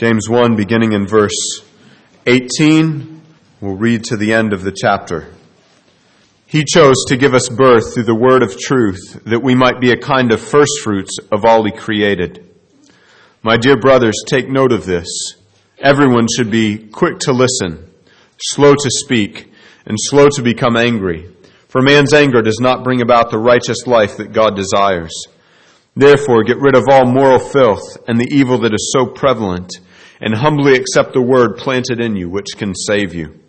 James 1, beginning in verse 18, we'll read to the end of the chapter. He chose to give us birth through the word of truth, that we might be a kind of firstfruits of all He created. My dear brothers, take note of this. Everyone should be quick to listen, slow to speak, and slow to become angry. For man's anger does not bring about the righteous life that God desires. Therefore, get rid of all moral filth and the evil that is so prevalent, and humbly accept the word planted in you, which can save you.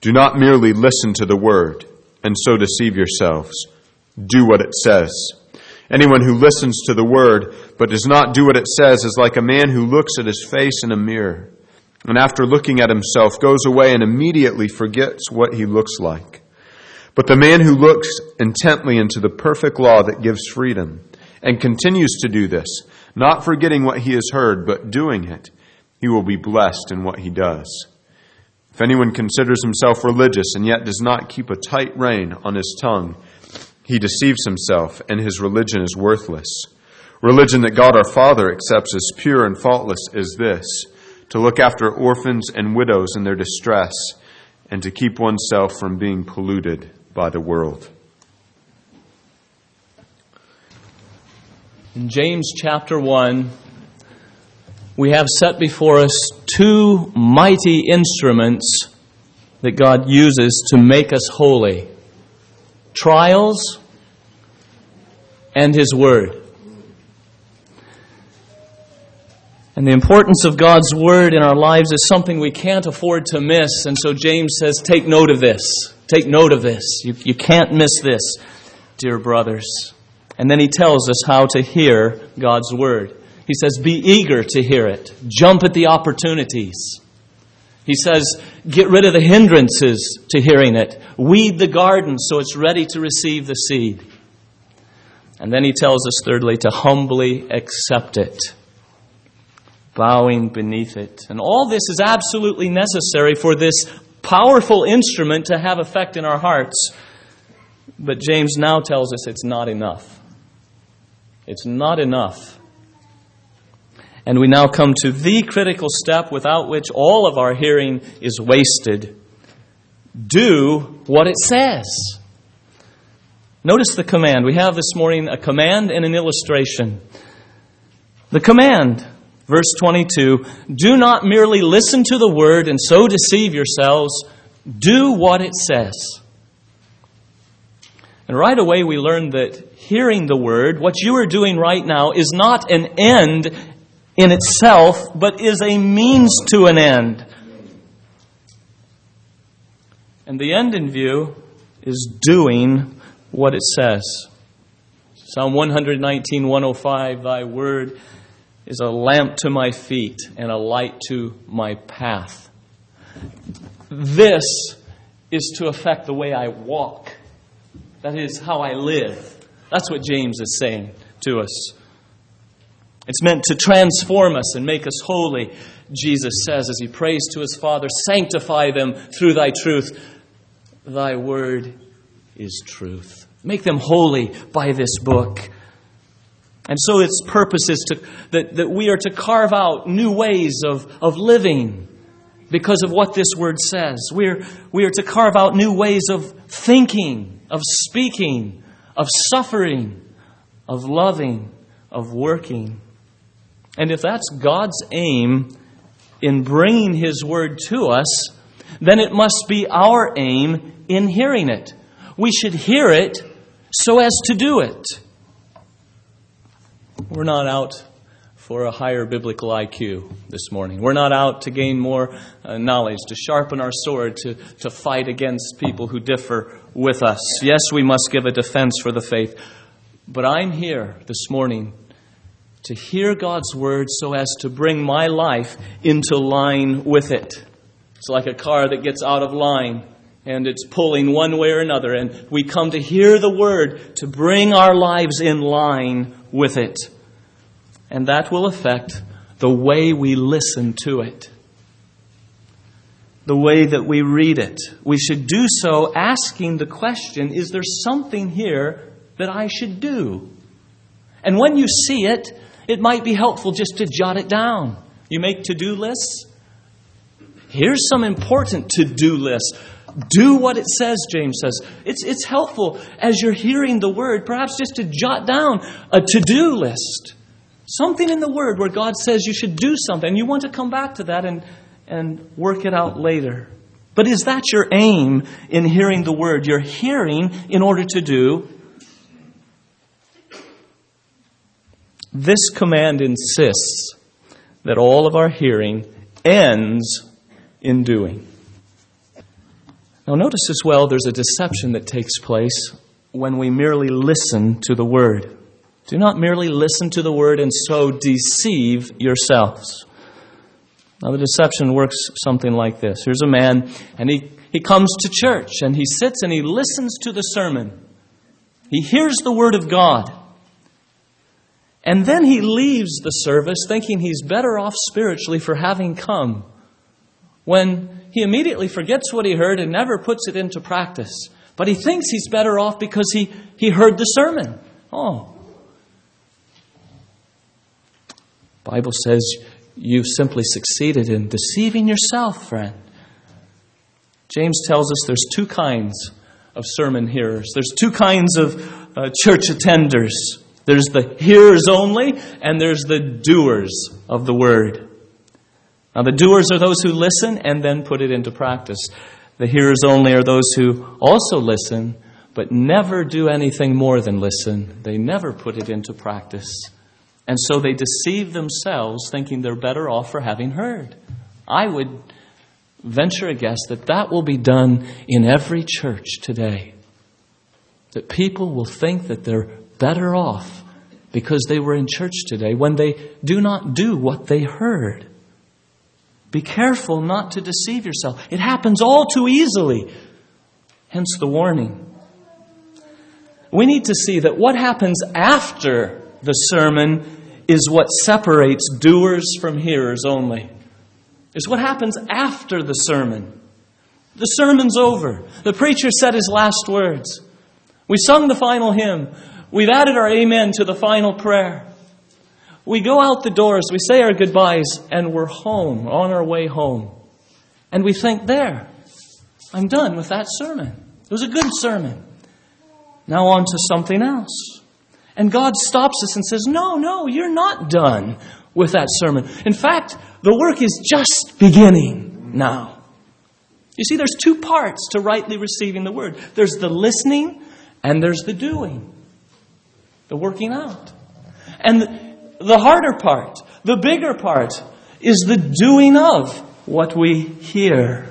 Do not merely listen to the word and so deceive yourselves. Do what it says. Anyone who listens to the word but does not do what it says is like a man who looks at his face in a mirror, and after looking at himself goes away and immediately forgets what he looks like. But the man who looks intently into the perfect law that gives freedom and continues to do this, not forgetting what he has heard, but doing it, he will be blessed in what he does. If anyone considers himself religious and yet does not keep a tight rein on his tongue, he deceives himself and his religion is worthless. Religion that God our Father accepts as pure and faultless is this, to look after orphans and widows in their distress and to keep oneself from being polluted by the world. In James chapter 1, we have set before us two mighty instruments that God uses to make us holy: trials and His Word. And the importance of God's Word in our lives is something we can't afford to miss. And so James says, take note of this. Take note of this. You can't miss this, dear brothers. And then he tells us how to hear God's Word. He says, be eager to hear it. Jump at the opportunities. He says, get rid of the hindrances to hearing it. Weed the garden so it's ready to receive the seed. And then he tells us, thirdly, to humbly accept it, bowing beneath it. And all this is absolutely necessary for this powerful instrument to have effect in our hearts. But James now tells us it's not enough. It's not enough. And we now come to the critical step without which all of our hearing is wasted. Do what it says. Notice the command. We have this morning a command and an illustration. The command, verse 22, do not merely listen to the word and so deceive yourselves. Do what it says. And right away we learn that hearing the word, what you are doing right now, is not an end in itself, but is a means to an end. And the end in view is doing what it says. Psalm 119, 105, thy word is a lamp to my feet and a light to my path. This is to affect the way I walk. That is how I live. That's what James is saying to us. It's meant to transform us and make us holy. Jesus says as he prays to his Father, sanctify them through thy truth. Thy word is truth. Make them holy by this book. And so its purpose is that we are to carve out new ways of living because of what this word says. We are to carve out new ways of thinking, of speaking, of suffering, of loving, of working. And if that's God's aim in bringing His Word to us, then it must be our aim in hearing it. We should hear it so as to do it. We're not out for a higher biblical IQ this morning. We're not out to gain more knowledge, to sharpen our sword, to fight against people who differ with us. Yes, we must give a defense for the faith. But I'm here this morning to hear God's word so as to bring my life into line with it. It's like a car that gets out of line and it's pulling one way or another. And we come to hear the word to bring our lives in line with it. And that will affect the way we listen to it, the way that we read it. We should do so asking the question, is there something here that I should do? And when you see it, it might be helpful just to jot it down. You make to-do lists? Here's some important to-do lists. Do what it says, James says. It's helpful as you're hearing the Word, perhaps just to jot down a to-do list. Something in the Word where God says you should do something. You want to come back to that and work it out later. But is that your aim in hearing the Word? You're hearing in order to do. This command insists that all of our hearing ends in doing. Now notice as well, there's a deception that takes place when we merely listen to the Word. Do not merely listen to the Word and so deceive yourselves. Now the deception works something like this. Here's a man, and he comes to church, and he sits and he listens to the sermon. He hears the Word of God. And then he leaves the service thinking he's better off spiritually for having come, when he immediately forgets what he heard and never puts it into practice. But he thinks he's better off because he heard the sermon. Oh. The Bible says you've simply succeeded in deceiving yourself, friend. James tells us there's two kinds of sermon hearers. There's two kinds of church attenders. There's the hearers only, and there's the doers of the Word. Now, the doers are those who listen and then put it into practice. The hearers only are those who also listen, but never do anything more than listen. They never put it into practice. And so they deceive themselves, thinking they're better off for having heard. I would venture a guess that that will be done in every church today. That people will think that they're better off because they were in church today when they do not do what they heard. Be careful not to deceive yourself. It happens all too easily. Hence the warning. We need to see that what happens after the sermon is what separates doers from hearers only. It's what happens after the sermon. The sermon's over. The preacher said his last words. We sung the final hymn. We've added our amen to the final prayer. We go out the doors, we say our goodbyes, and we're home, on our way home. And we think, there, I'm done with that sermon. It was a good sermon. Now on to something else. And God stops us and says, no, you're not done with that sermon. In fact, the work is just beginning now. You see, there's two parts to rightly receiving the Word. There's the listening and there's the doing. The working out. And the harder part, the bigger part, is the doing of what we hear.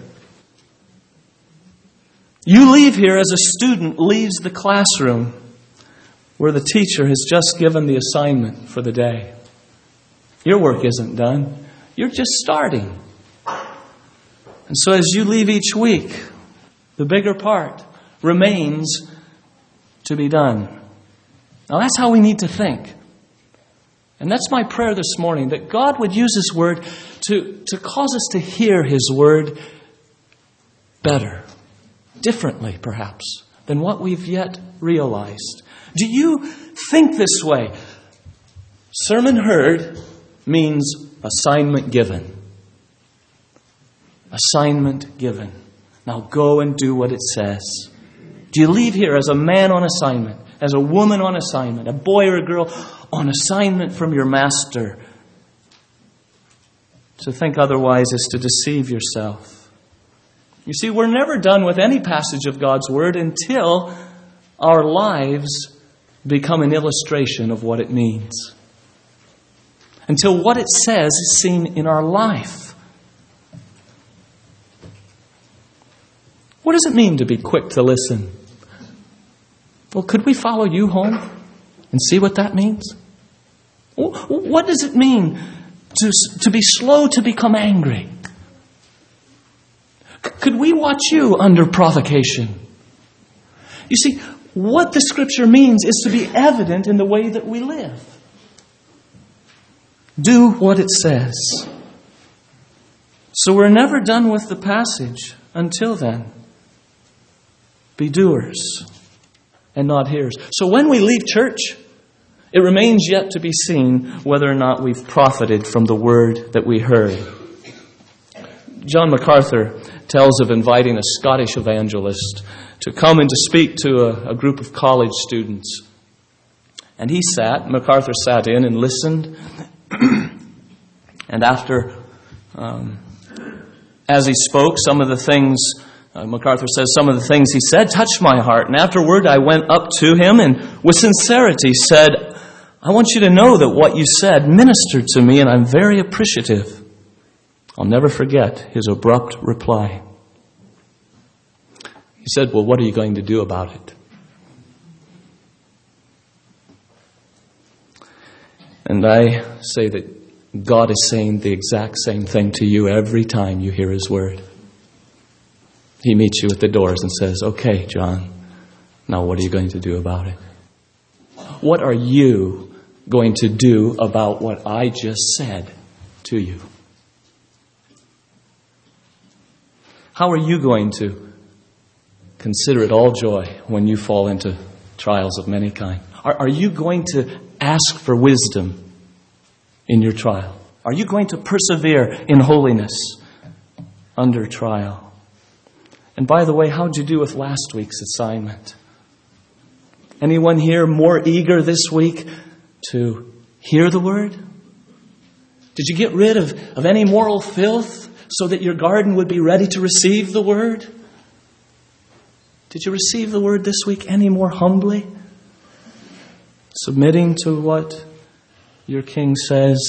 You leave here as a student leaves the classroom where the teacher has just given the assignment for the day. Your work isn't done. You're just starting. And so as you leave each week, the bigger part remains to be done. Now that's how we need to think. And that's my prayer this morning, that God would use His Word to cause us to hear His Word better, differently perhaps, than what we've yet realized. Do you think this way? Sermon heard means assignment given. Assignment given. Now go and do what it says. Do you leave here as a man on assignment, as a woman on assignment, a boy or a girl on assignment from your master? To think otherwise is to deceive yourself. You see, we're never done with any passage of God's Word until our lives become an illustration of what it means. Until what it says is seen in our life. What does it mean to be quick to listen? Well, could we follow you home and see what that means? What does it mean to be slow to become angry? Could we watch you under provocation? You see, what the Scripture means is to be evident in the way that we live. Do what it says. So we're never done with the passage until then. Be doers and not hearers. So when we leave church, It remains yet to be seen whether or not we've profited from the word that we heard. John MacArthur tells of inviting a Scottish evangelist to come and to speak to a group of college students. And MacArthur sat in and listened. And as he spoke, some of the things, MacArthur says, some of the things he said touched my heart. And afterward, I went up to him and with sincerity said, I want you to know that what you said ministered to me, and I'm very appreciative. I'll never forget his abrupt reply. He said, well, what are you going to do about it? And I say that God is saying the exact same thing to you every time you hear his word. He meets you at the doors and says, okay, John, now what are you going to do about it? What are you going to do about what I just said to you? How are you going to consider it all joy when you fall into trials of many kinds? Are you going to ask for wisdom in your trial? Are you going to persevere in holiness under trial? And by the way, how'd you do with last week's assignment? Anyone here more eager this week to hear the word? Did you get rid of any moral filth, so that your garden would be ready to receive the word? Did you receive the word this week any more humbly? Submitting to what your king says.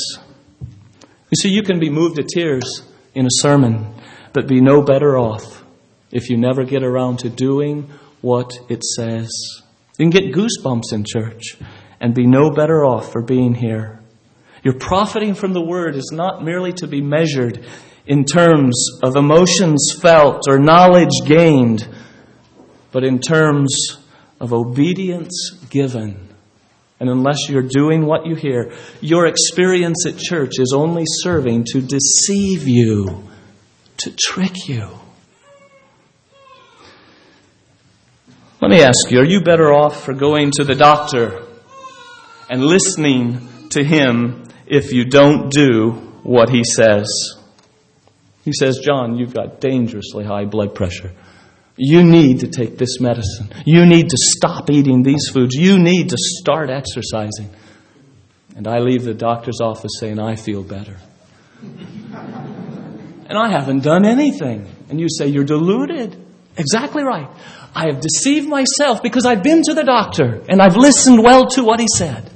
You see, you can be moved to tears in a sermon, but be no better off if you never get around to doing what it says. You can get goosebumps in church and be no better off for being here. Your profiting from the word is not merely to be measured in terms of emotions felt or knowledge gained, but in terms of obedience given. And unless you're doing what you hear, your experience at church is only serving to deceive you, to trick you. Let me ask you, are you better off for going to the doctor and listening to him if you don't do what he says? He says, John, you've got dangerously high blood pressure. You need to take this medicine. You need to stop eating these foods. You need to start exercising. And I leave the doctor's office saying, I feel better. And I haven't done anything. And you say, you're deluded. Exactly right. I have deceived myself because I've been to the doctor and I've listened well to what he said.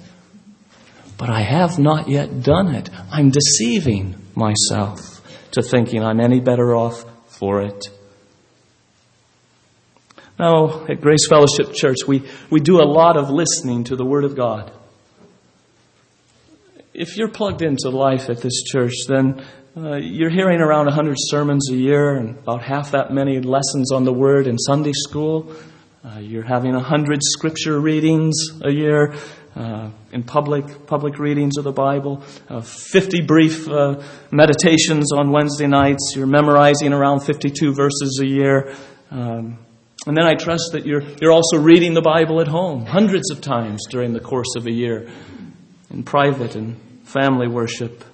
But I have not yet done it. I'm deceiving myself to thinking I'm any better off for it. Now, at Grace Fellowship Church, we do a lot of listening to the Word of God. If you're plugged into life at this church, then you're hearing around 100 sermons a year and about half that many lessons on the Word in Sunday school. You're having 100 scripture readings a year in public readings of the Bible, 50 brief meditations on Wednesday nights. You're memorizing around 52 verses a year. And then I trust that you're also reading the Bible at home hundreds of times during the course of a year in private and family worship.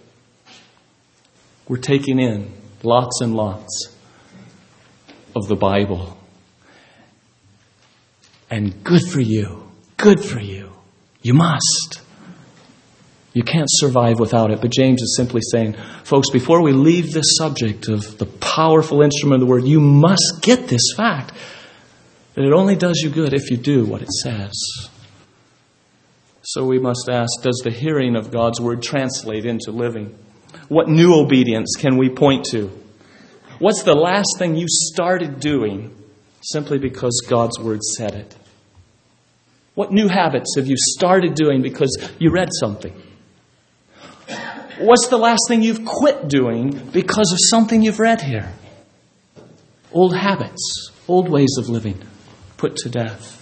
We're taking in lots and lots of the Bible. And good for you. Good for you. You must. You can't survive without it. But James is simply saying, folks, before we leave this subject of the powerful instrument of the word, you must get this fact that it only does you good if you do what it says. So we must ask, does the hearing of God's word translate into living? What new obedience can we point to? What's the last thing you started doing simply because God's word said it? What new habits have you started doing because you read something? What's the last thing you've quit doing because of something you've read here? Old habits, old ways of living, put to death.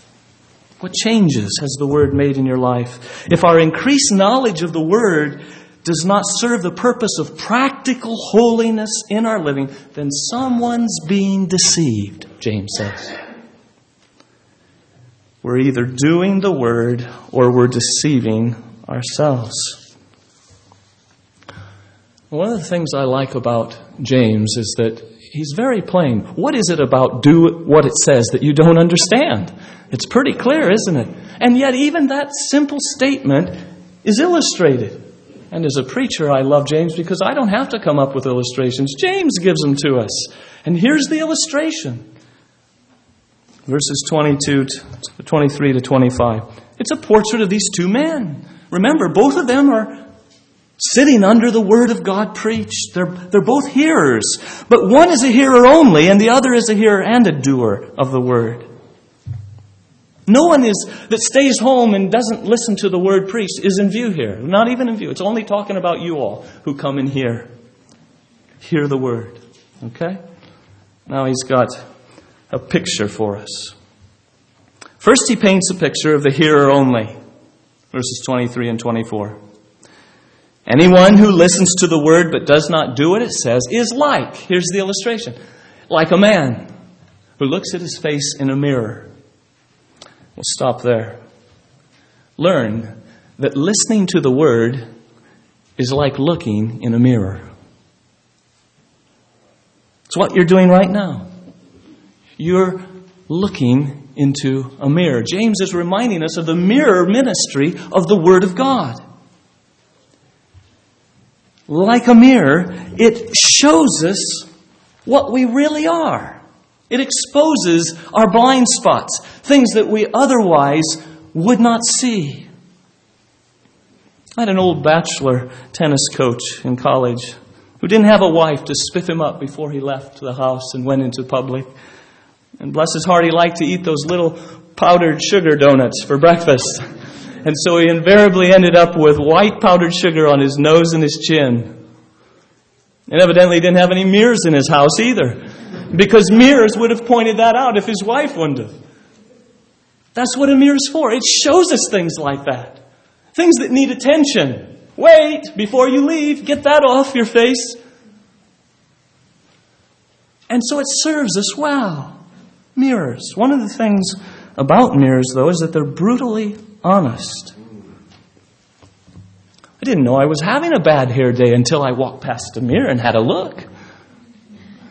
What changes has the Word made in your life? If our increased knowledge of the Word does not serve the purpose of practical holiness in our living, then someone's being deceived, James says. we're either doing the word or we're deceiving ourselves. One of the things I like about James is that he's very plain. What is it about do what it says that you don't understand? It's pretty clear, isn't it? And yet even that simple statement is illustrated. And as a preacher, I love James because I don't have to come up with illustrations. James gives them to us. And here's the illustration. Verses 23 to 25. It's a portrait of these two men. Remember, both of them are sitting under the word of God preached. They're both hearers. But one is a hearer only, and the other is a hearer and a doer of the word. No one that stays home and doesn't listen to the word preached is in view here. Not even in view. It's only talking about you all who come in here. Hear the word. Okay? Now he's got a picture for us. First he paints a picture of the hearer only. Verses 23 and 24. Anyone who listens to the word but does not do what it says is like, here's the illustration, like a man who looks at his face in a mirror. We'll stop there. Learn that listening to the word is like looking in a mirror. It's what you're doing right now. You're looking into a mirror. James is reminding us of the mirror ministry of the word of God. Like a mirror, it shows us what we really are. It exposes our blind spots, things that we otherwise would not see. I had an old bachelor tennis coach in college who didn't have a wife to spiff him up before he left the house and went into public. And bless his heart, he liked to eat those little powdered sugar donuts for breakfast. And so he invariably ended up with white powdered sugar on his nose and his chin. And evidently he didn't have any mirrors in his house either. Because mirrors would have pointed that out if his wife wouldn't have. That's what a mirror's for. It shows us things like that. Things that need attention. Wait, before you leave, get that off your face. And so it serves us well. Mirrors. One of the things about mirrors, though, is that they're brutally honest. I didn't know I was having a bad hair day until I walked past a mirror and had a look.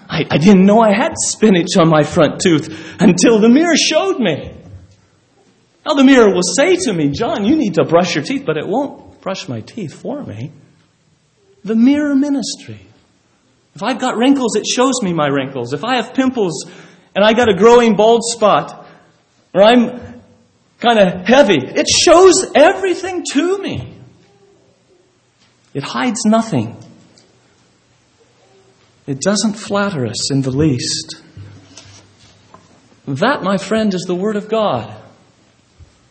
I didn't know I had spinach on my front tooth until the mirror showed me. Now the mirror will say to me, John, you need to brush your teeth, but it won't brush my teeth for me. The mirror ministry. If I've got wrinkles, it shows me my wrinkles. If I have pimples and I got a growing bald spot, or I'm kind of heavy, it shows everything to me. It hides nothing. It doesn't flatter us in the least. That, my friend, is the Word of God.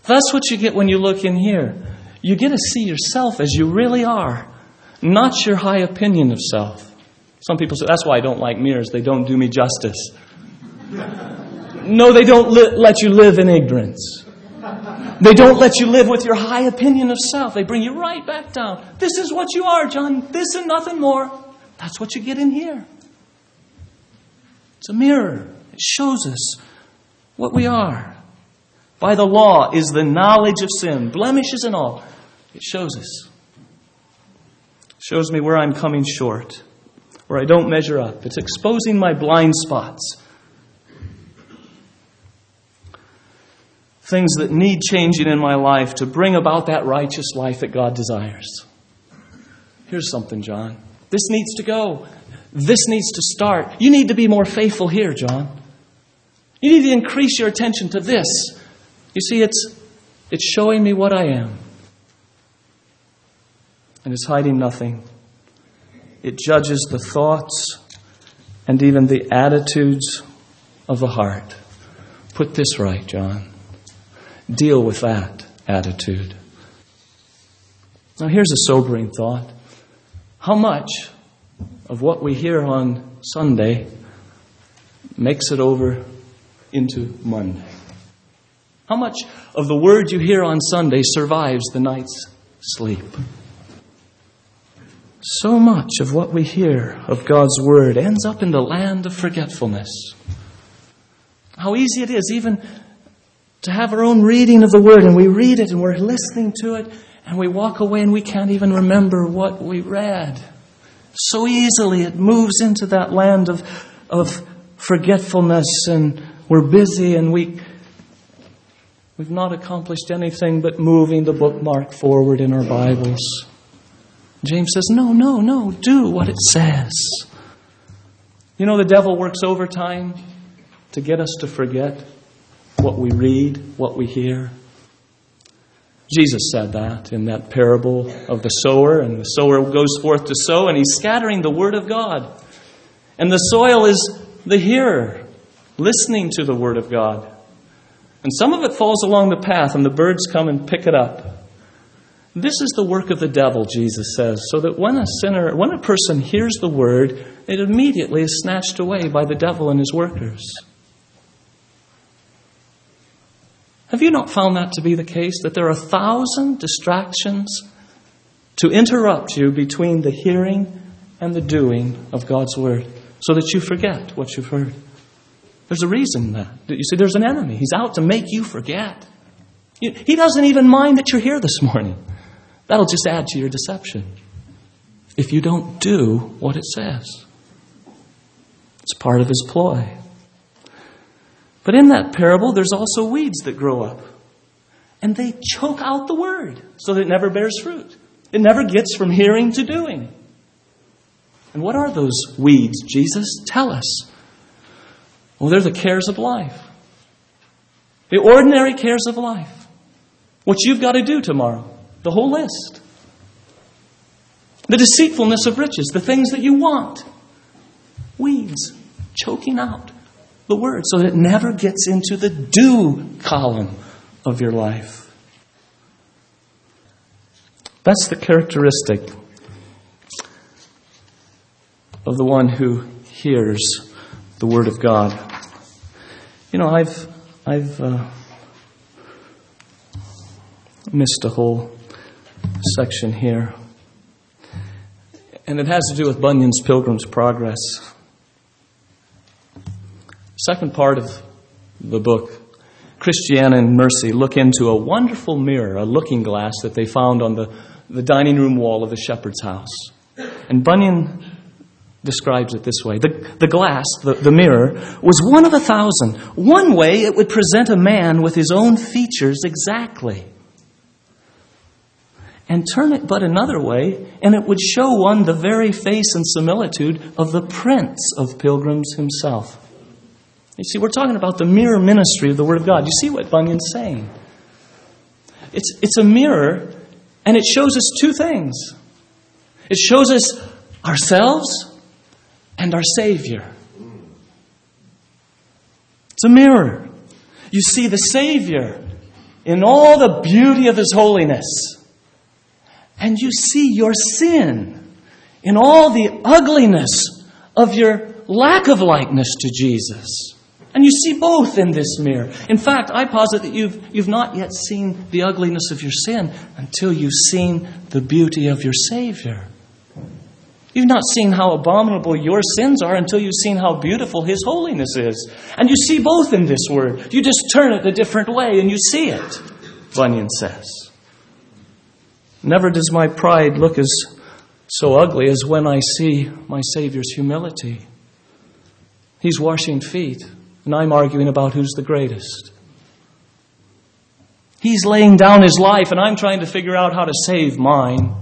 That's what you get when you look in here. You get to see yourself as you really are, not your high opinion of self. Some people say, that's why I don't like mirrors. They don't do me justice. No, they don't let you live in ignorance. They don't let you live with your high opinion of self. They bring you right back down. This is what you are, John. This and nothing more. That's what you get in here. It's a mirror. It shows us what we are. By the law is the knowledge of sin, blemishes and all. It shows us. It shows me where I'm coming short, where I don't measure up. It's exposing my blind spots. Things that need changing in my life to bring about that righteous life that God desires. Here's something, John. This needs to go. This needs to start. You need to be more faithful here, John. You need to increase your attention to this. You see, it's showing me what I am. And it's hiding nothing. It judges the thoughts and even the attitudes of the heart. Put this right, John. Deal with that attitude. Now, here's a sobering thought. How much of what we hear on Sunday makes it over into Monday? How much of the word you hear on Sunday survives the night's sleep? So much of what we hear of God's word ends up in the land of forgetfulness. How easy it is even to have our own reading of the Word, and we read it and we're listening to it, and we walk away and we can't even remember what we read. So easily it moves into that land of forgetfulness, and we're busy and we've not accomplished anything but moving the bookmark forward in our Bibles. James says, no, do what it says. You know, the devil works overtime to get us to forget what we read, what we hear. Jesus said that in that parable of the sower, and the sower goes forth to sow, and he's scattering the Word of God. And the soil is the hearer, listening to the Word of God. And some of it falls along the path, and the birds come and pick it up. This is the work of the devil, Jesus says, so that when a person hears the Word, it immediately is snatched away by the devil and his workers. Have you not found that to be the case, that there are 1,000 distractions to interrupt you between the hearing and the doing of God's Word, so that you forget what you've heard? There's a reason that. You see, there's an enemy. He's out to make you forget. He doesn't even mind that you're here this morning. That'll just add to your deception if you don't do what it says. It's part of his ploy. But in that parable, there's also weeds that grow up. And they choke out the Word so that it never bears fruit. It never gets from hearing to doing. And what are those weeds, Jesus? Tell us. Well, they're the cares of life. The ordinary cares of life. What you've got to do tomorrow. The whole list. The deceitfulness of riches. The things that you want. Weeds choking out the Word so that it never gets into the do column of your life. That's the characteristic of the one who hears the Word of God. You know, I've missed a whole section here. And it has to do with Bunyan's Pilgrim's Progress. Second part of the book, Christiana and Mercy look into a wonderful mirror, a looking glass that they found on the dining room wall of the shepherd's house. And Bunyan describes it this way. The glass, the mirror, was one of 1,000. One way it would present a man with his own features exactly. And turn it but another way, and it would show one the very face and similitude of the Prince of Pilgrims himself. You see, we're talking about the mirror ministry of the Word of God. You see what Bunyan's saying. It's a mirror, and it shows us two things. It shows us ourselves and our Savior. It's a mirror. You see the Savior in all the beauty of His holiness. And you see your sin in all the ugliness of your lack of likeness to Jesus. And you see both in this mirror. In fact, I posit that you've not yet seen the ugliness of your sin until you've seen the beauty of your Savior. You've not seen how abominable your sins are until you've seen how beautiful His holiness is. And you see both in this Word. You just turn it a different way and you see it, Bunyan says. Never does my pride look as so ugly as when I see my Savior's humility. He's washing feet. And I'm arguing about who's the greatest. He's laying down His life, and I'm trying to figure out how to save mine.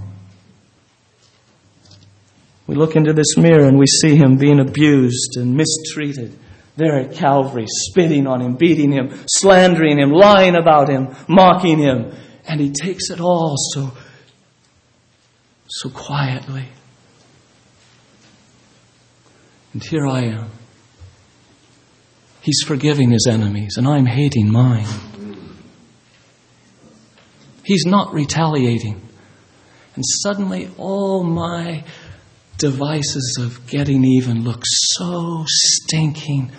We look into this mirror and we see Him being abused and mistreated there at Calvary, spitting on Him, beating Him, slandering Him, lying about Him, mocking Him. And He takes it all so quietly. And here I am. He's forgiving His enemies, and I'm hating mine. He's not retaliating. And suddenly all my devices of getting even look so stinking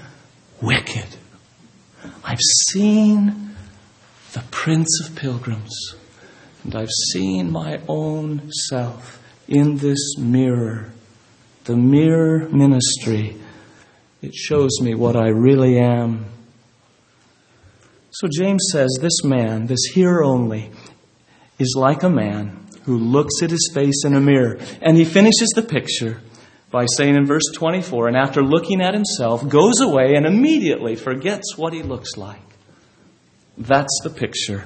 wicked. I've seen the Prince of Pilgrims, and I've seen my own self in this mirror, the mirror ministry. It shows me what I really am. So James says, this man, this hearer only, is like a man who looks at his face in a mirror. And he finishes the picture by saying in verse 24, and after looking at himself, goes away and immediately forgets what he looks like. That's the picture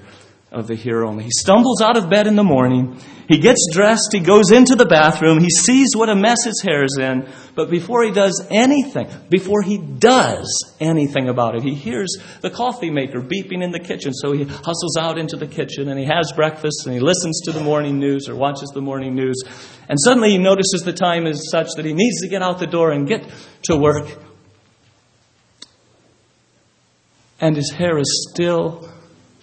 of the hearer only. He stumbles out of bed in the morning. He gets dressed. He goes into the bathroom. He sees what a mess his hair is in. But before he does anything about it, he hears the coffee maker beeping in the kitchen. So he hustles out into the kitchen and he has breakfast and he listens to the morning news or watches the morning news. And suddenly he notices the time is such that he needs to get out the door and get to work. And his hair is still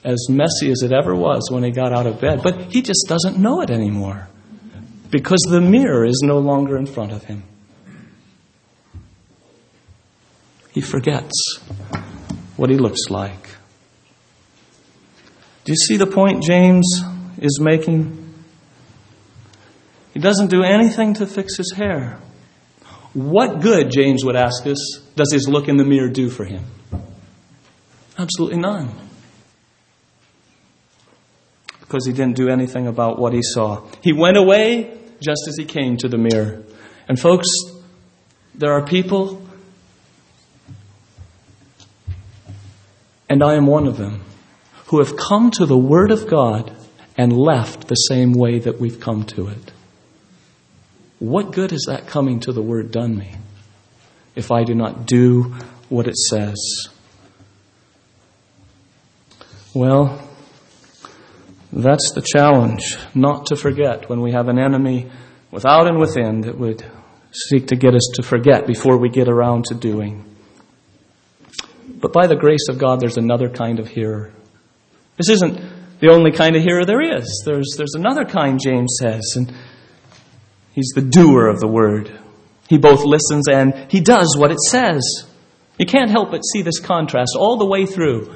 as messy as it ever was when he got out of bed. But he just doesn't know it anymore because the mirror is no longer in front of him. He forgets what he looks like. Do you see the point James is making? He doesn't do anything to fix his hair. What good, James would ask us, does his look in the mirror do for him? Absolutely none. Because he didn't do anything about what he saw. He went away just as he came to the mirror. And folks, there are people, and I am one of them, who have come to the Word of God and left the same way that we've come to it. What good has that coming to the Word done me if I do not do what it says? Well, that's the challenge, not to forget when we have an enemy without and within that would seek to get us to forget before we get around to doing. But by the grace of God, there's another kind of hearer. This isn't the only kind of hearer there is. There's another kind, James says, and he's the doer of the word. He both listens and he does what it says. You can't help but see this contrast all the way through.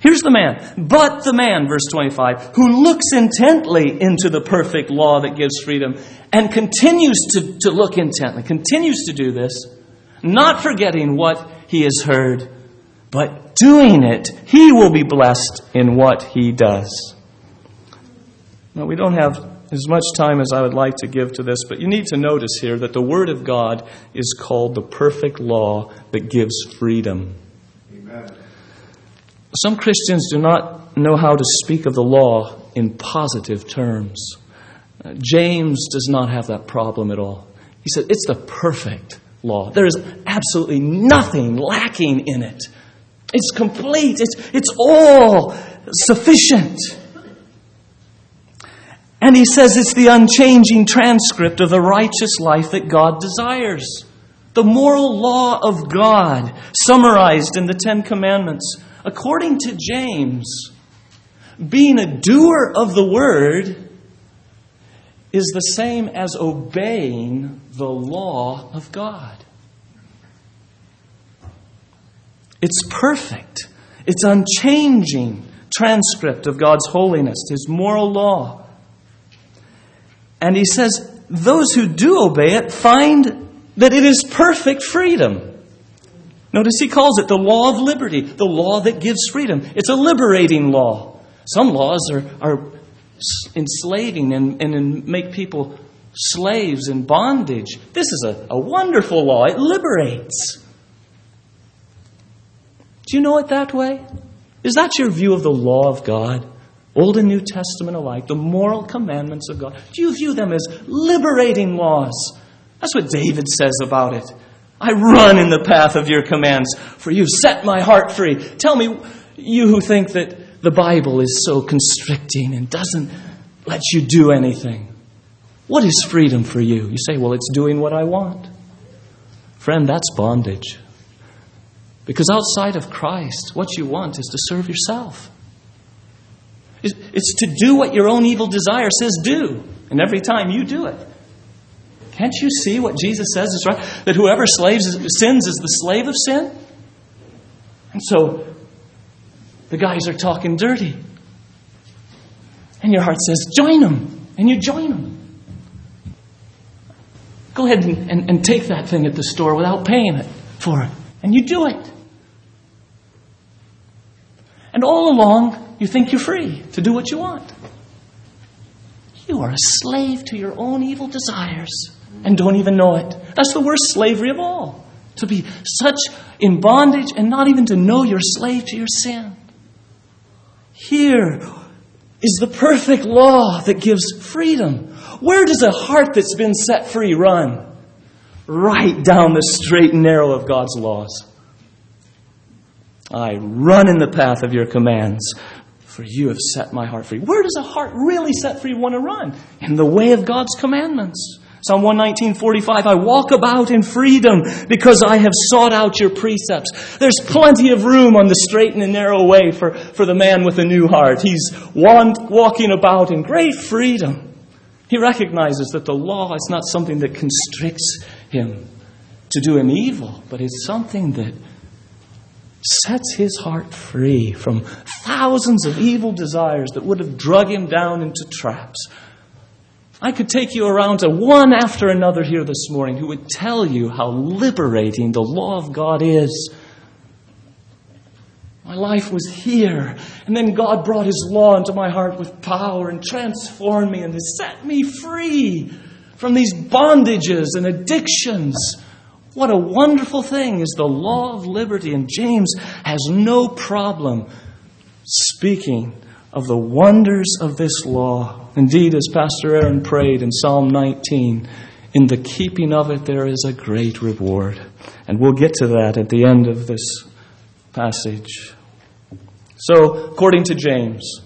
Here's the man, but the man, verse 25, who looks intently into the perfect law that gives freedom and continues to look intently, continues to do this, not forgetting what he has heard, but doing it. He will be blessed in what he does. Now, we don't have as much time as I would like to give to this, but you need to notice here that the Word of God is called the perfect law that gives freedom. Amen. Some Christians do not know how to speak of the law in positive terms. James does not have that problem at all. He said, it's the perfect law. There is absolutely nothing lacking in it. It's complete. It's all sufficient. And he says it's the unchanging transcript of the righteous life that God desires. The moral law of God, summarized in the Ten Commandments. According to James, being a doer of the word is the same as obeying the law of God. It's perfect. It's unchanging transcript of God's holiness, His moral law. And he says, those who do obey it find that it is perfect freedom. Notice he calls it the law of liberty, the law that gives freedom. It's a liberating law. Some laws are enslaving and make people slaves in bondage. This is a wonderful law. It liberates. Do you know it that way? Is that your view of the law of God? Old and New Testament alike, the moral commandments of God. Do you view them as liberating laws? That's what David says about it. I run in the path of your commands, for you set my heart free. Tell me, you who think that the Bible is so constricting and doesn't let you do anything, what is freedom for you? You say, well, it's doing what I want. Friend, that's bondage. Because outside of Christ, what you want is to serve yourself. It's to do what your own evil desire says do. And every time you do it. Can't you see what Jesus says is right? That whoever sins is the slave of sin? And so the guys are talking dirty. And your heart says, join them. And you join them. Go ahead and take that thing at the store without paying it for it. And you do it. And all along, you think you're free to do what you want. You are a slave to your own evil desires and don't even know it. That's the worst slavery of all. To be such in bondage and not even to know you're a slave to your sin. Here is the perfect law that gives freedom. Where does a heart that's been set free run? Right down the straight and narrow of God's laws. I run in the path of your commands, for you have set my heart free. Where does a heart really set free want to run? In the way of God's commandments. Psalm 119, 45, I walk about in freedom because I have sought out your precepts. There's plenty of room on the straight and the narrow way for the man with a new heart. He's walking about in great freedom. He recognizes that the law is not something that constricts him to do him evil, but it's something that sets his heart free from thousands of evil desires that would have drug him down into traps. I could take you around to one after another here this morning who would tell you how liberating the law of God is. My life was here, and then God brought His law into my heart with power and transformed me and has set me free from these bondages and addictions. What a wonderful thing is the law of liberty, and James has no problem speaking of the wonders of this law. Indeed, as Pastor Aaron prayed in Psalm 19, in the keeping of it there is a great reward. And we'll get to that at the end of this passage. So, according to James,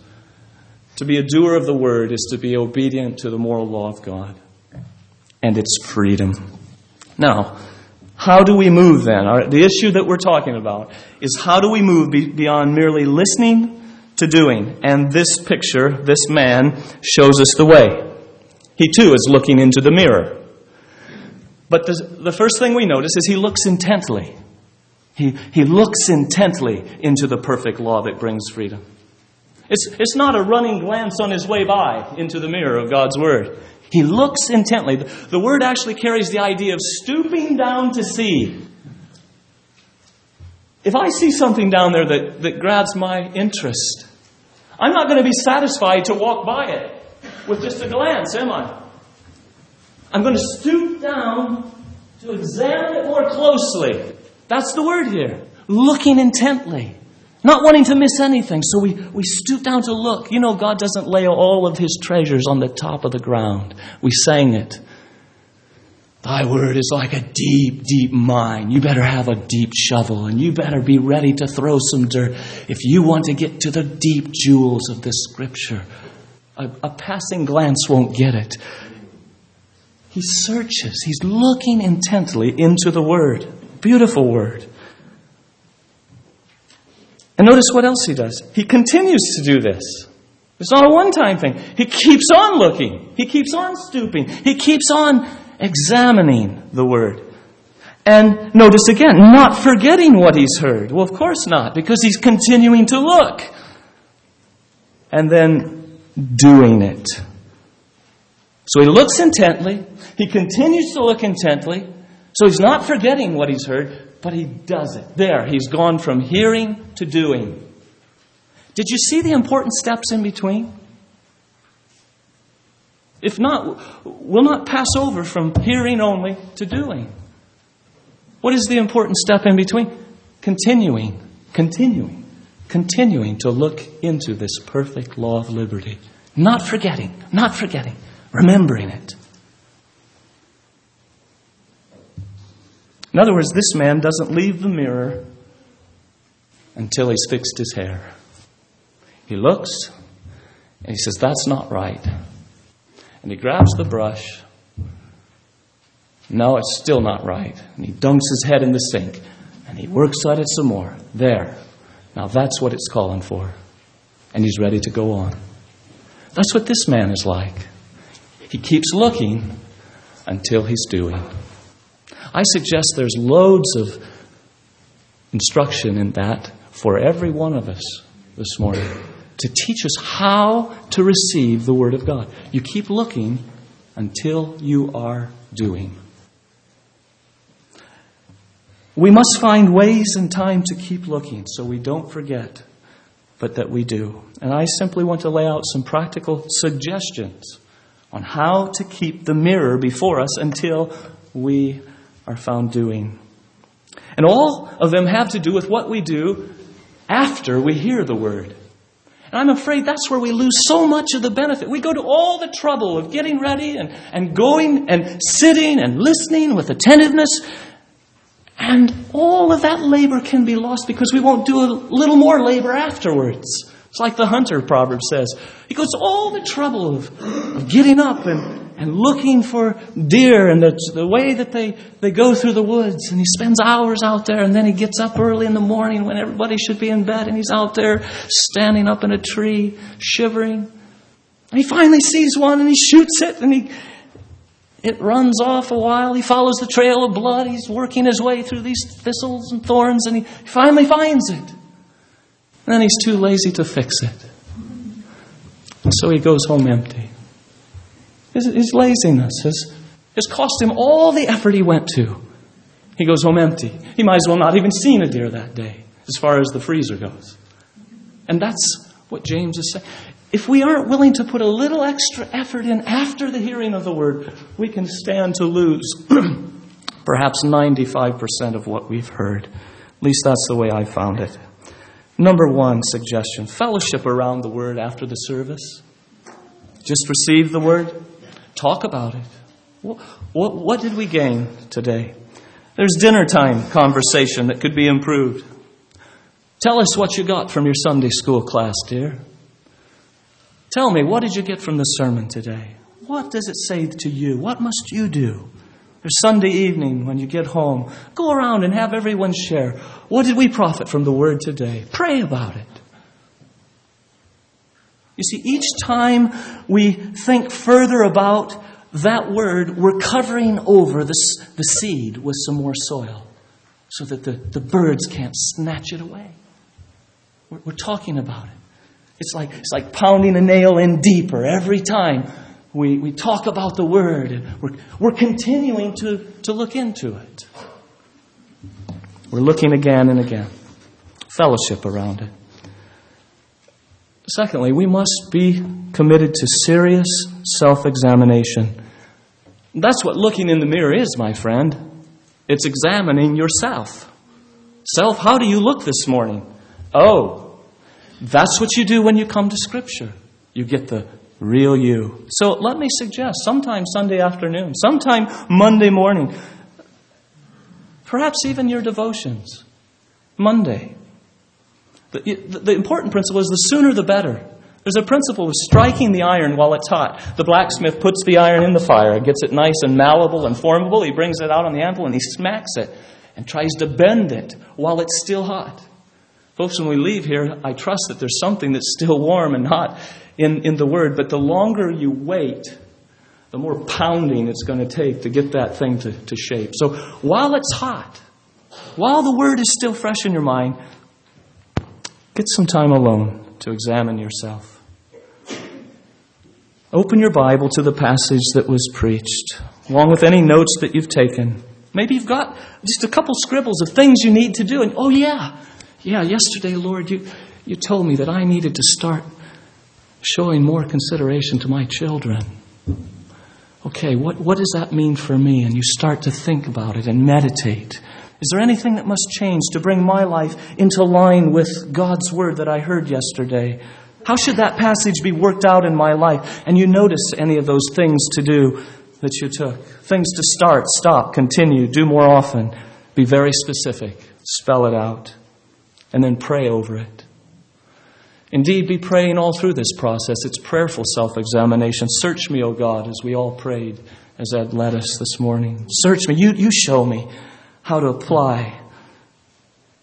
to be a doer of the word is to be obedient to the moral law of God and its freedom. Now, how do we move then? The issue that we're talking about is how do we move beyond merely listening to doing? And this picture, this man, shows us the way. He too is looking into the mirror. But the first thing we notice is he looks intently. He looks intently into the perfect law that brings freedom. It's not a running glance on his way by into the mirror of God's Word. He looks intently. The word actually carries the idea of stooping down to see. If I see something down there that grabs my interest, I'm not going to be satisfied to walk by it with just a glance, am I? I'm going to stoop down to examine it more closely. That's the word here. Looking intently. Not wanting to miss anything. So we stoop down to look. You know, God doesn't lay all of His treasures on the top of the ground. We sang it. Thy word is like a deep, deep mine. You better have a deep shovel, and you better be ready to throw some dirt if you want to get to the deep jewels of this scripture. A passing glance won't get it. He searches. He's looking intently into the word. Beautiful word. And notice what else he does. He continues to do this. It's not a one-time thing. He keeps on looking. He keeps on stooping. He keeps on examining the word. And notice again, not forgetting what he's heard. Well, of course not, because he's continuing to look. And then doing it. So he looks intently. He continues to look intently. So he's not forgetting what he's heard, but he does it. There, he's gone from hearing to doing. Did you see the important steps in between? If not, we'll not pass over from hearing only to doing. What is the important step in between? Continuing to look into this perfect law of liberty. Not forgetting, remembering it. In other words, this man doesn't leave the mirror until he's fixed his hair. He looks and he says, that's not right. And he grabs the brush. No, it's still not right. And he dunks his head in the sink. And he works at it some more. There. Now that's what it's calling for. And he's ready to go on. That's what this man is like. He keeps looking until he's doing. I suggest there's loads of instruction in that for every one of us this morning, to teach us how to receive the Word of God. You keep looking until you are doing. We must find ways and time to keep looking so we don't forget but that we do. And I simply want to lay out some practical suggestions on how to keep the mirror before us until we are found doing. And all of them have to do with what we do after we hear the word. And I'm afraid that's where we lose so much of the benefit. We go to all the trouble of getting ready and going and sitting and listening with attentiveness. And all of that labor can be lost because we won't do a little more labor afterwards. It's like the hunter proverb says. He goes to all the trouble of getting up and looking for deer and the way that they go through the woods. And he spends hours out there, and then he gets up early in the morning when everybody should be in bed, and he's out there standing up in a tree, shivering. And he finally sees one, and he shoots it, and it runs off a while. He follows the trail of blood. He's working his way through these thistles and thorns, and he finally finds it. And then he's too lazy to fix it. And so he goes home empty. His laziness has cost him all the effort he went to. He goes home empty. He might as well not even seen a deer that day, as far as the freezer goes. And that's what James is saying. If we aren't willing to put a little extra effort in after the hearing of the word, we can stand to lose perhaps 95% of what we've heard. At least that's the way I found it. Number one suggestion, fellowship around the word after the service. Just receive the word. Talk about it. What did we gain today? There's dinner time conversation that could be improved. Tell us what you got from your Sunday school class, dear. Tell me, what did you get from the sermon today? What does it say to you? What must you do? Or Sunday evening when you get home, go around and have everyone share. What did we profit from the word today? Pray about it. You see, each time we think further about that word, we're covering over the seed with some more soil so that the birds can't snatch it away. We're talking about it. It's like pounding a nail in deeper every time. We talk about the word, and we're continuing to look into it. We're looking again and again. Fellowship around it. Secondly, we must be committed to serious self-examination. That's what looking in the mirror is, my friend. It's examining yourself. Self, how do you look this morning? Oh, that's what you do when you come to Scripture. You get the real you. So let me suggest sometime Sunday afternoon, sometime Monday morning, perhaps even your devotions, Monday. The important principle is the sooner the better. There's a principle of striking the iron while it's hot. The blacksmith puts the iron in the fire, gets it nice and malleable and formable. He brings it out on the anvil and he smacks it and tries to bend it while it's still hot. Folks, when we leave here, I trust that there's something that's still warm and hot in the Word. But the longer you wait, the more pounding it's going to take to get that thing to shape. So while it's hot, while the Word is still fresh in your mind, get some time alone to examine yourself. Open your Bible to the passage that was preached, along with any notes that you've taken. Maybe you've got just a couple scribbles of things you need to do. And Yeah, yesterday, Lord, you told me that I needed to start showing more consideration to my children. Okay, what does that mean for me? And you start to think about it and meditate. Is there anything that must change to bring my life into line with God's word that I heard yesterday? How should that passage be worked out in my life? And you notice any of those things to do that you took. Things to start, stop, continue, do more often. Be very specific. Spell it out. And then pray over it. Indeed, be praying all through this process. It's prayerful self-examination. Search me, O God, as we all prayed, as Ed led us this morning. Search me. You show me how to apply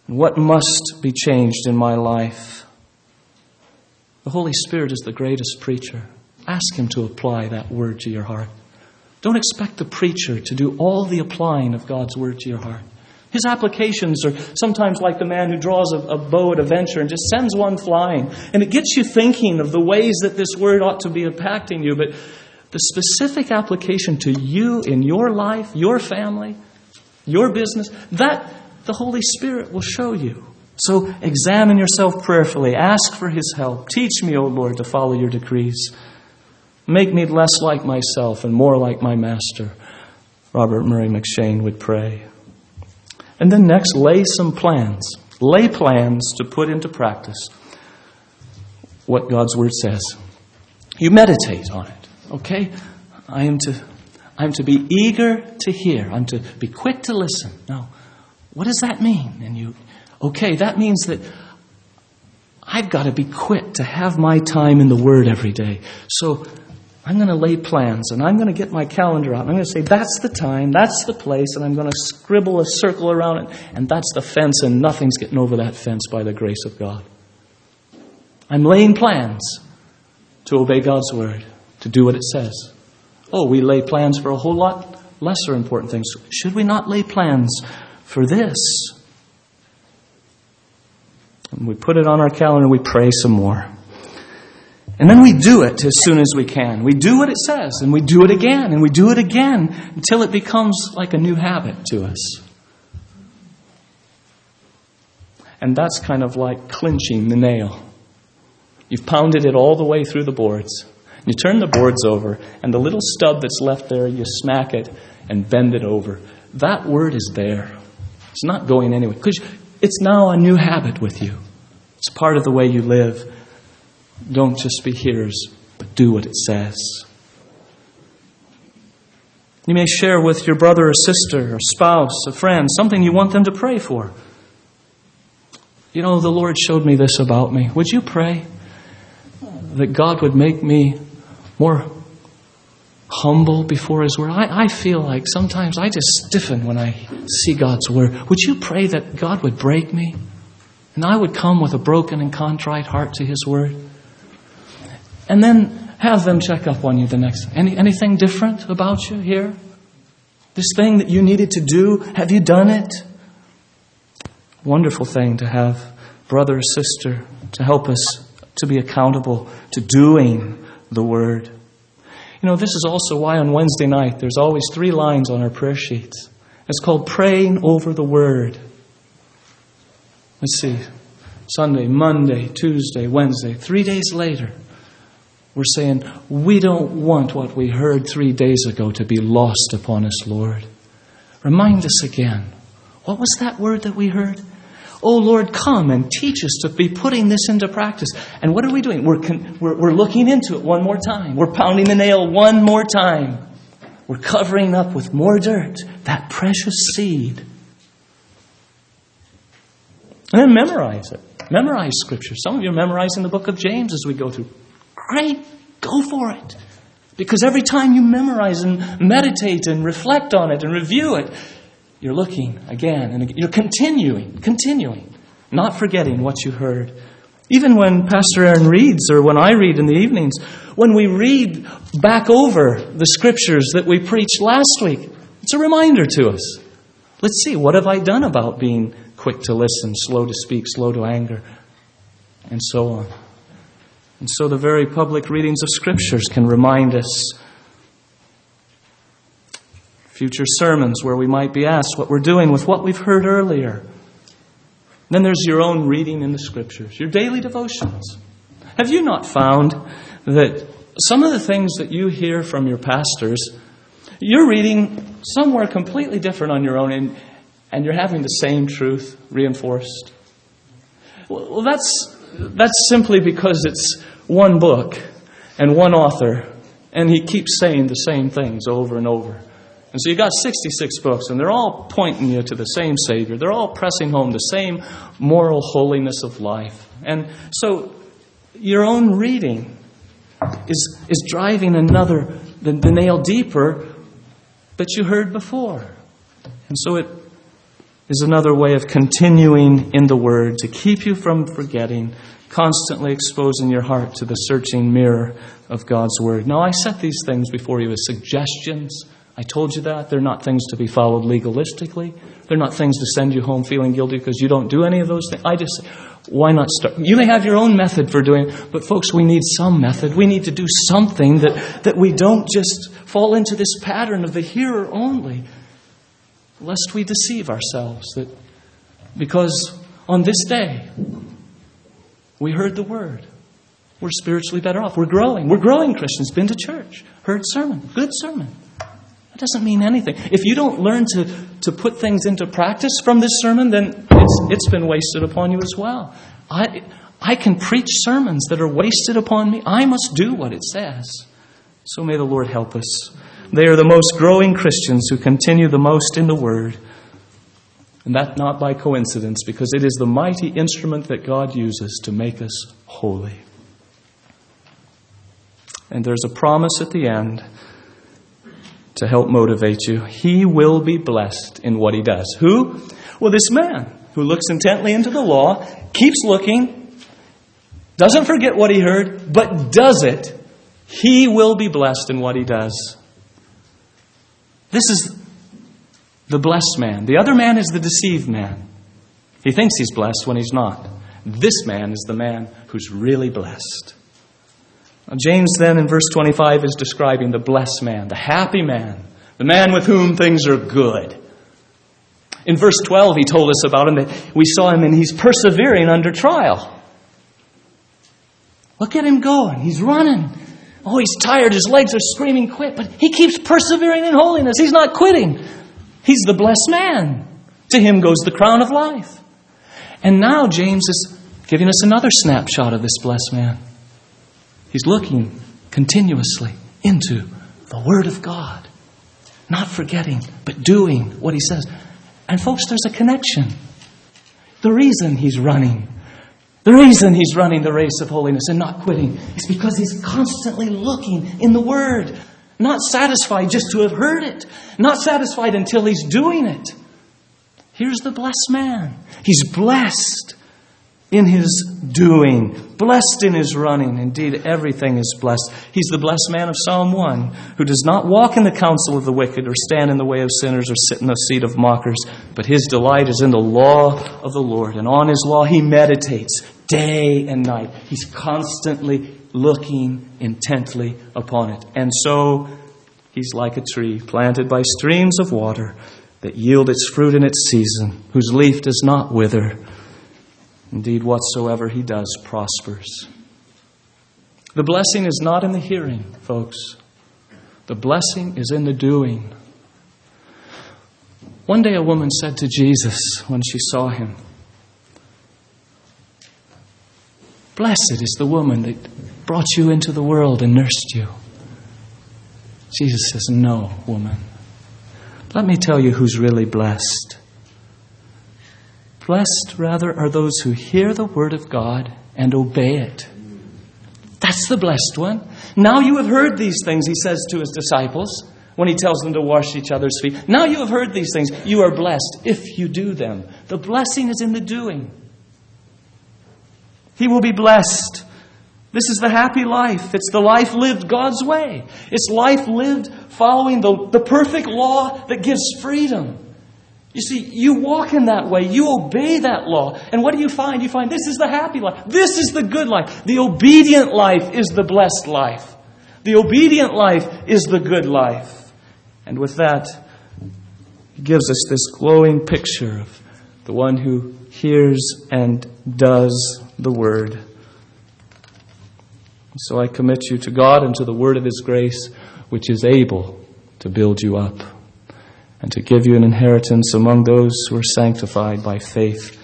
and what must be changed in my life. The Holy Spirit is the greatest preacher. Ask Him to apply that word to your heart. Don't expect the preacher to do all the applying of God's word to your heart. His applications are sometimes like the man who draws a bow at a venture and just sends one flying. And it gets you thinking of the ways that this word ought to be impacting you. But the specific application to you in your life, your family, your business, that the Holy Spirit will show you. So examine yourself prayerfully. Ask for his help. Teach me, O Lord, to follow your decrees. Make me less like myself and more like my master. Robert Murray McShane would pray. And then next, lay some plans. Lay plans to put into practice what God's Word says. You meditate on it. Okay? I am to be eager to hear. I'm to be quick to listen. Now, what does that mean? And you... Okay, that means that I've got to be quick to have my time in the Word every day. So I'm going to lay plans, and I'm going to get my calendar out, and I'm going to say, that's the time, that's the place, and I'm going to scribble a circle around it, and that's the fence, and nothing's getting over that fence by the grace of God. I'm laying plans to obey God's Word, to do what it says. Oh, we lay plans for a whole lot lesser important things. Should we not lay plans for this? And we put it on our calendar, we pray some more. And then we do it as soon as we can. We do what it says, and we do it again, and we do it again, until it becomes like a new habit to us. And that's kind of like clinching the nail. You've pounded it all the way through the boards. You turn the boards over, and the little stub that's left there, you smack it and bend it over. That word is there. It's not going anywhere. Because it's now a new habit with you. It's part of the way you live. Don't just be hearers, but do what it says. You may share with your brother or sister or spouse, a friend, something you want them to pray for. You know, the Lord showed me this about me. Would you pray that God would make me more humble before His Word? I feel like sometimes I just stiffen when I see God's Word. Would you pray that God would break me? And I would come with a broken and contrite heart to His Word. And then have them check up on you the next day. Anything different about you here? This thing that you needed to do, have you done it? Wonderful thing to have brother or sister to help us to be accountable to doing the Word. You know, this is also why on Wednesday night there's always 3 lines on our prayer sheets. It's called Praying Over the Word. Let's see. Sunday, Monday, Tuesday, Wednesday. 3 days later, we're saying, we don't want what we heard 3 days ago to be lost upon us, Lord. Remind us again. What was that word that we heard? Oh, Lord, come and teach us to be putting this into practice. And what are we doing? We're looking into it one more time. We're pounding the nail one more time. We're covering up with more dirt that precious seed. And then memorize it. Memorize Scripture. Some of you are memorizing the book of James as we go through. Great. Go for it. Because every time you memorize and meditate and reflect on it and review it, you're looking again and again. You're continuing, not forgetting what you heard. Even when Pastor Aaron reads or when I read in the evenings, when we read back over the Scriptures that we preached last week, it's a reminder to us. Let's see, what have I done about being quick to listen, slow to speak, slow to anger, and so on. And so the very public readings of Scriptures can remind us. Future sermons where we might be asked what we're doing with what we've heard earlier. Then there's your own reading in the Scriptures, your daily devotions. Have you not found that some of the things that you hear from your pastors, you're reading somewhere completely different on your own, and you're having the same truth reinforced? Well, that's simply because it's one book and one author, and he keeps saying the same things over and over. And so you've got 66 books, and they're all pointing you to the same Savior. They're all pressing home the same moral holiness of life. And so your own reading is driving another, the nail deeper that you heard before. And so it is another way of continuing in the Word to keep you from forgetting, constantly exposing your heart to the searching mirror of God's Word. Now, I set these things before you as suggestions. I told you that. They're not things to be followed legalistically. They're not things to send you home feeling guilty because you don't do any of those things. I just say, why not start? You may have your own method for doing it, but folks, we need some method. We need to do something that we don't just fall into this pattern of the hearer only, lest we deceive ourselves that because on this day, we heard the word. We're spiritually better off. We're growing. We're growing Christians. Been to church. Heard sermon. Good sermon. That doesn't mean anything. If you don't learn to put things into practice from this sermon, then it's been wasted upon you as well. I can preach sermons that are wasted upon me. I must do what it says. So may the Lord help us. They are the most growing Christians who continue the most in the Word. And that not by coincidence, because it is the mighty instrument that God uses to make us holy. And there's a promise at the end to help motivate you. He will be blessed in what he does. Who? Well, this man who looks intently into the law, keeps looking, doesn't forget what he heard, but does it. He will be blessed in what he does. This is the blessed man. The other man is the deceived man. He thinks he's blessed when he's not. This man is the man who's really blessed. Now, James then in verse 25 is describing the blessed man, the happy man, the man with whom things are good. In verse 12, he told us about him that we saw him and he's persevering under trial. Look at him going. He's running. Oh, he's tired. His legs are screaming quit, but he keeps persevering in holiness. He's not quitting. He's the blessed man. To him goes the crown of life. And now James is giving us another snapshot of this blessed man. He's looking continuously into the Word of God, not forgetting, but doing what he says. And folks, there's a connection. The reason he's running, the race of holiness and not quitting is because he's constantly looking in the Word. Not satisfied just to have heard it. Not satisfied until he's doing it. Here's the blessed man. He's blessed in his doing. Blessed in his running. Indeed, everything is blessed. He's the blessed man of Psalm 1, who does not walk in the counsel of the wicked, or stand in the way of sinners, or sit in the seat of mockers. But his delight is in the law of the Lord. And on his law he meditates day and night. He's constantly looking intently upon it. And so he's like a tree planted by streams of water that yield its fruit in its season, whose leaf does not wither. Indeed, whatsoever he does prospers. The blessing is not in the hearing, folks. The blessing is in the doing. One day a woman said to Jesus when she saw him, "Blessed is the woman that brought you into the world and nursed you." Jesus says, "No, woman. Let me tell you who's really blessed. Blessed, rather, are those who hear the word of God and obey it." That's the blessed one. "Now you have heard these things," he says to his disciples when he tells them to wash each other's feet. "Now you have heard these things. You are blessed if you do them." The blessing is in the doing. He will be blessed. This is the happy life. It's the life lived God's way. It's life lived following the perfect law that gives freedom. You see, you walk in that way. You obey that law. And what do you find? You find this is the happy life. This is the good life. The obedient life is the blessed life. The obedient life is the good life. And with that, he gives us this glowing picture of the one who hears and does the word. So I commit you to God and to the word of his grace, which is able to build you up and to give you an inheritance among those who are sanctified by faith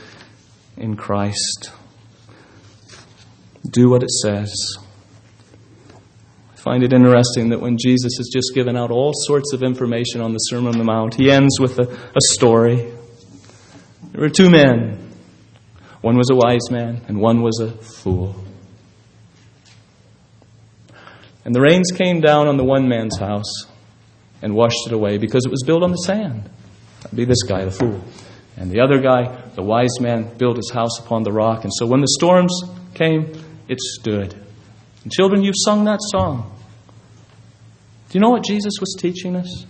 in Christ. Do what it says. I find it interesting that when Jesus has just given out all sorts of information on the Sermon on the Mount, he ends with a story. There were two men. One was a wise man, and one was a fool. And the rains came down on the one man's house and washed it away because it was built on the sand. That'd be this guy, the fool. And the other guy, the wise man, built his house upon the rock. And so when the storms came, it stood. And children, you've sung that song. Do you know what Jesus was teaching us?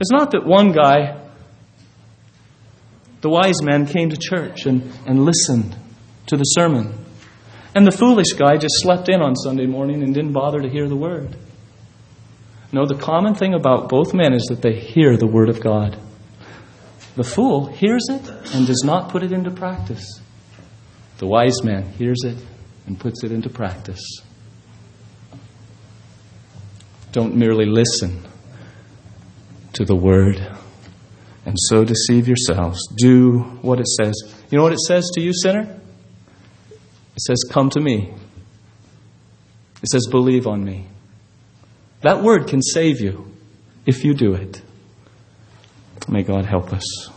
It's not that one guy, the wise man, came to church and listened to the sermon, and the foolish guy just slept in on Sunday morning and didn't bother to hear the word. No, the common thing about both men is that they hear the word of God. The fool hears it and does not put it into practice. The wise man hears it and puts it into practice. Don't merely listen to the word and so deceive yourselves. Do what it says. You know what it says to you, sinner? It says, come to me. It says, believe on me. That word can save you if you do it. May God help us.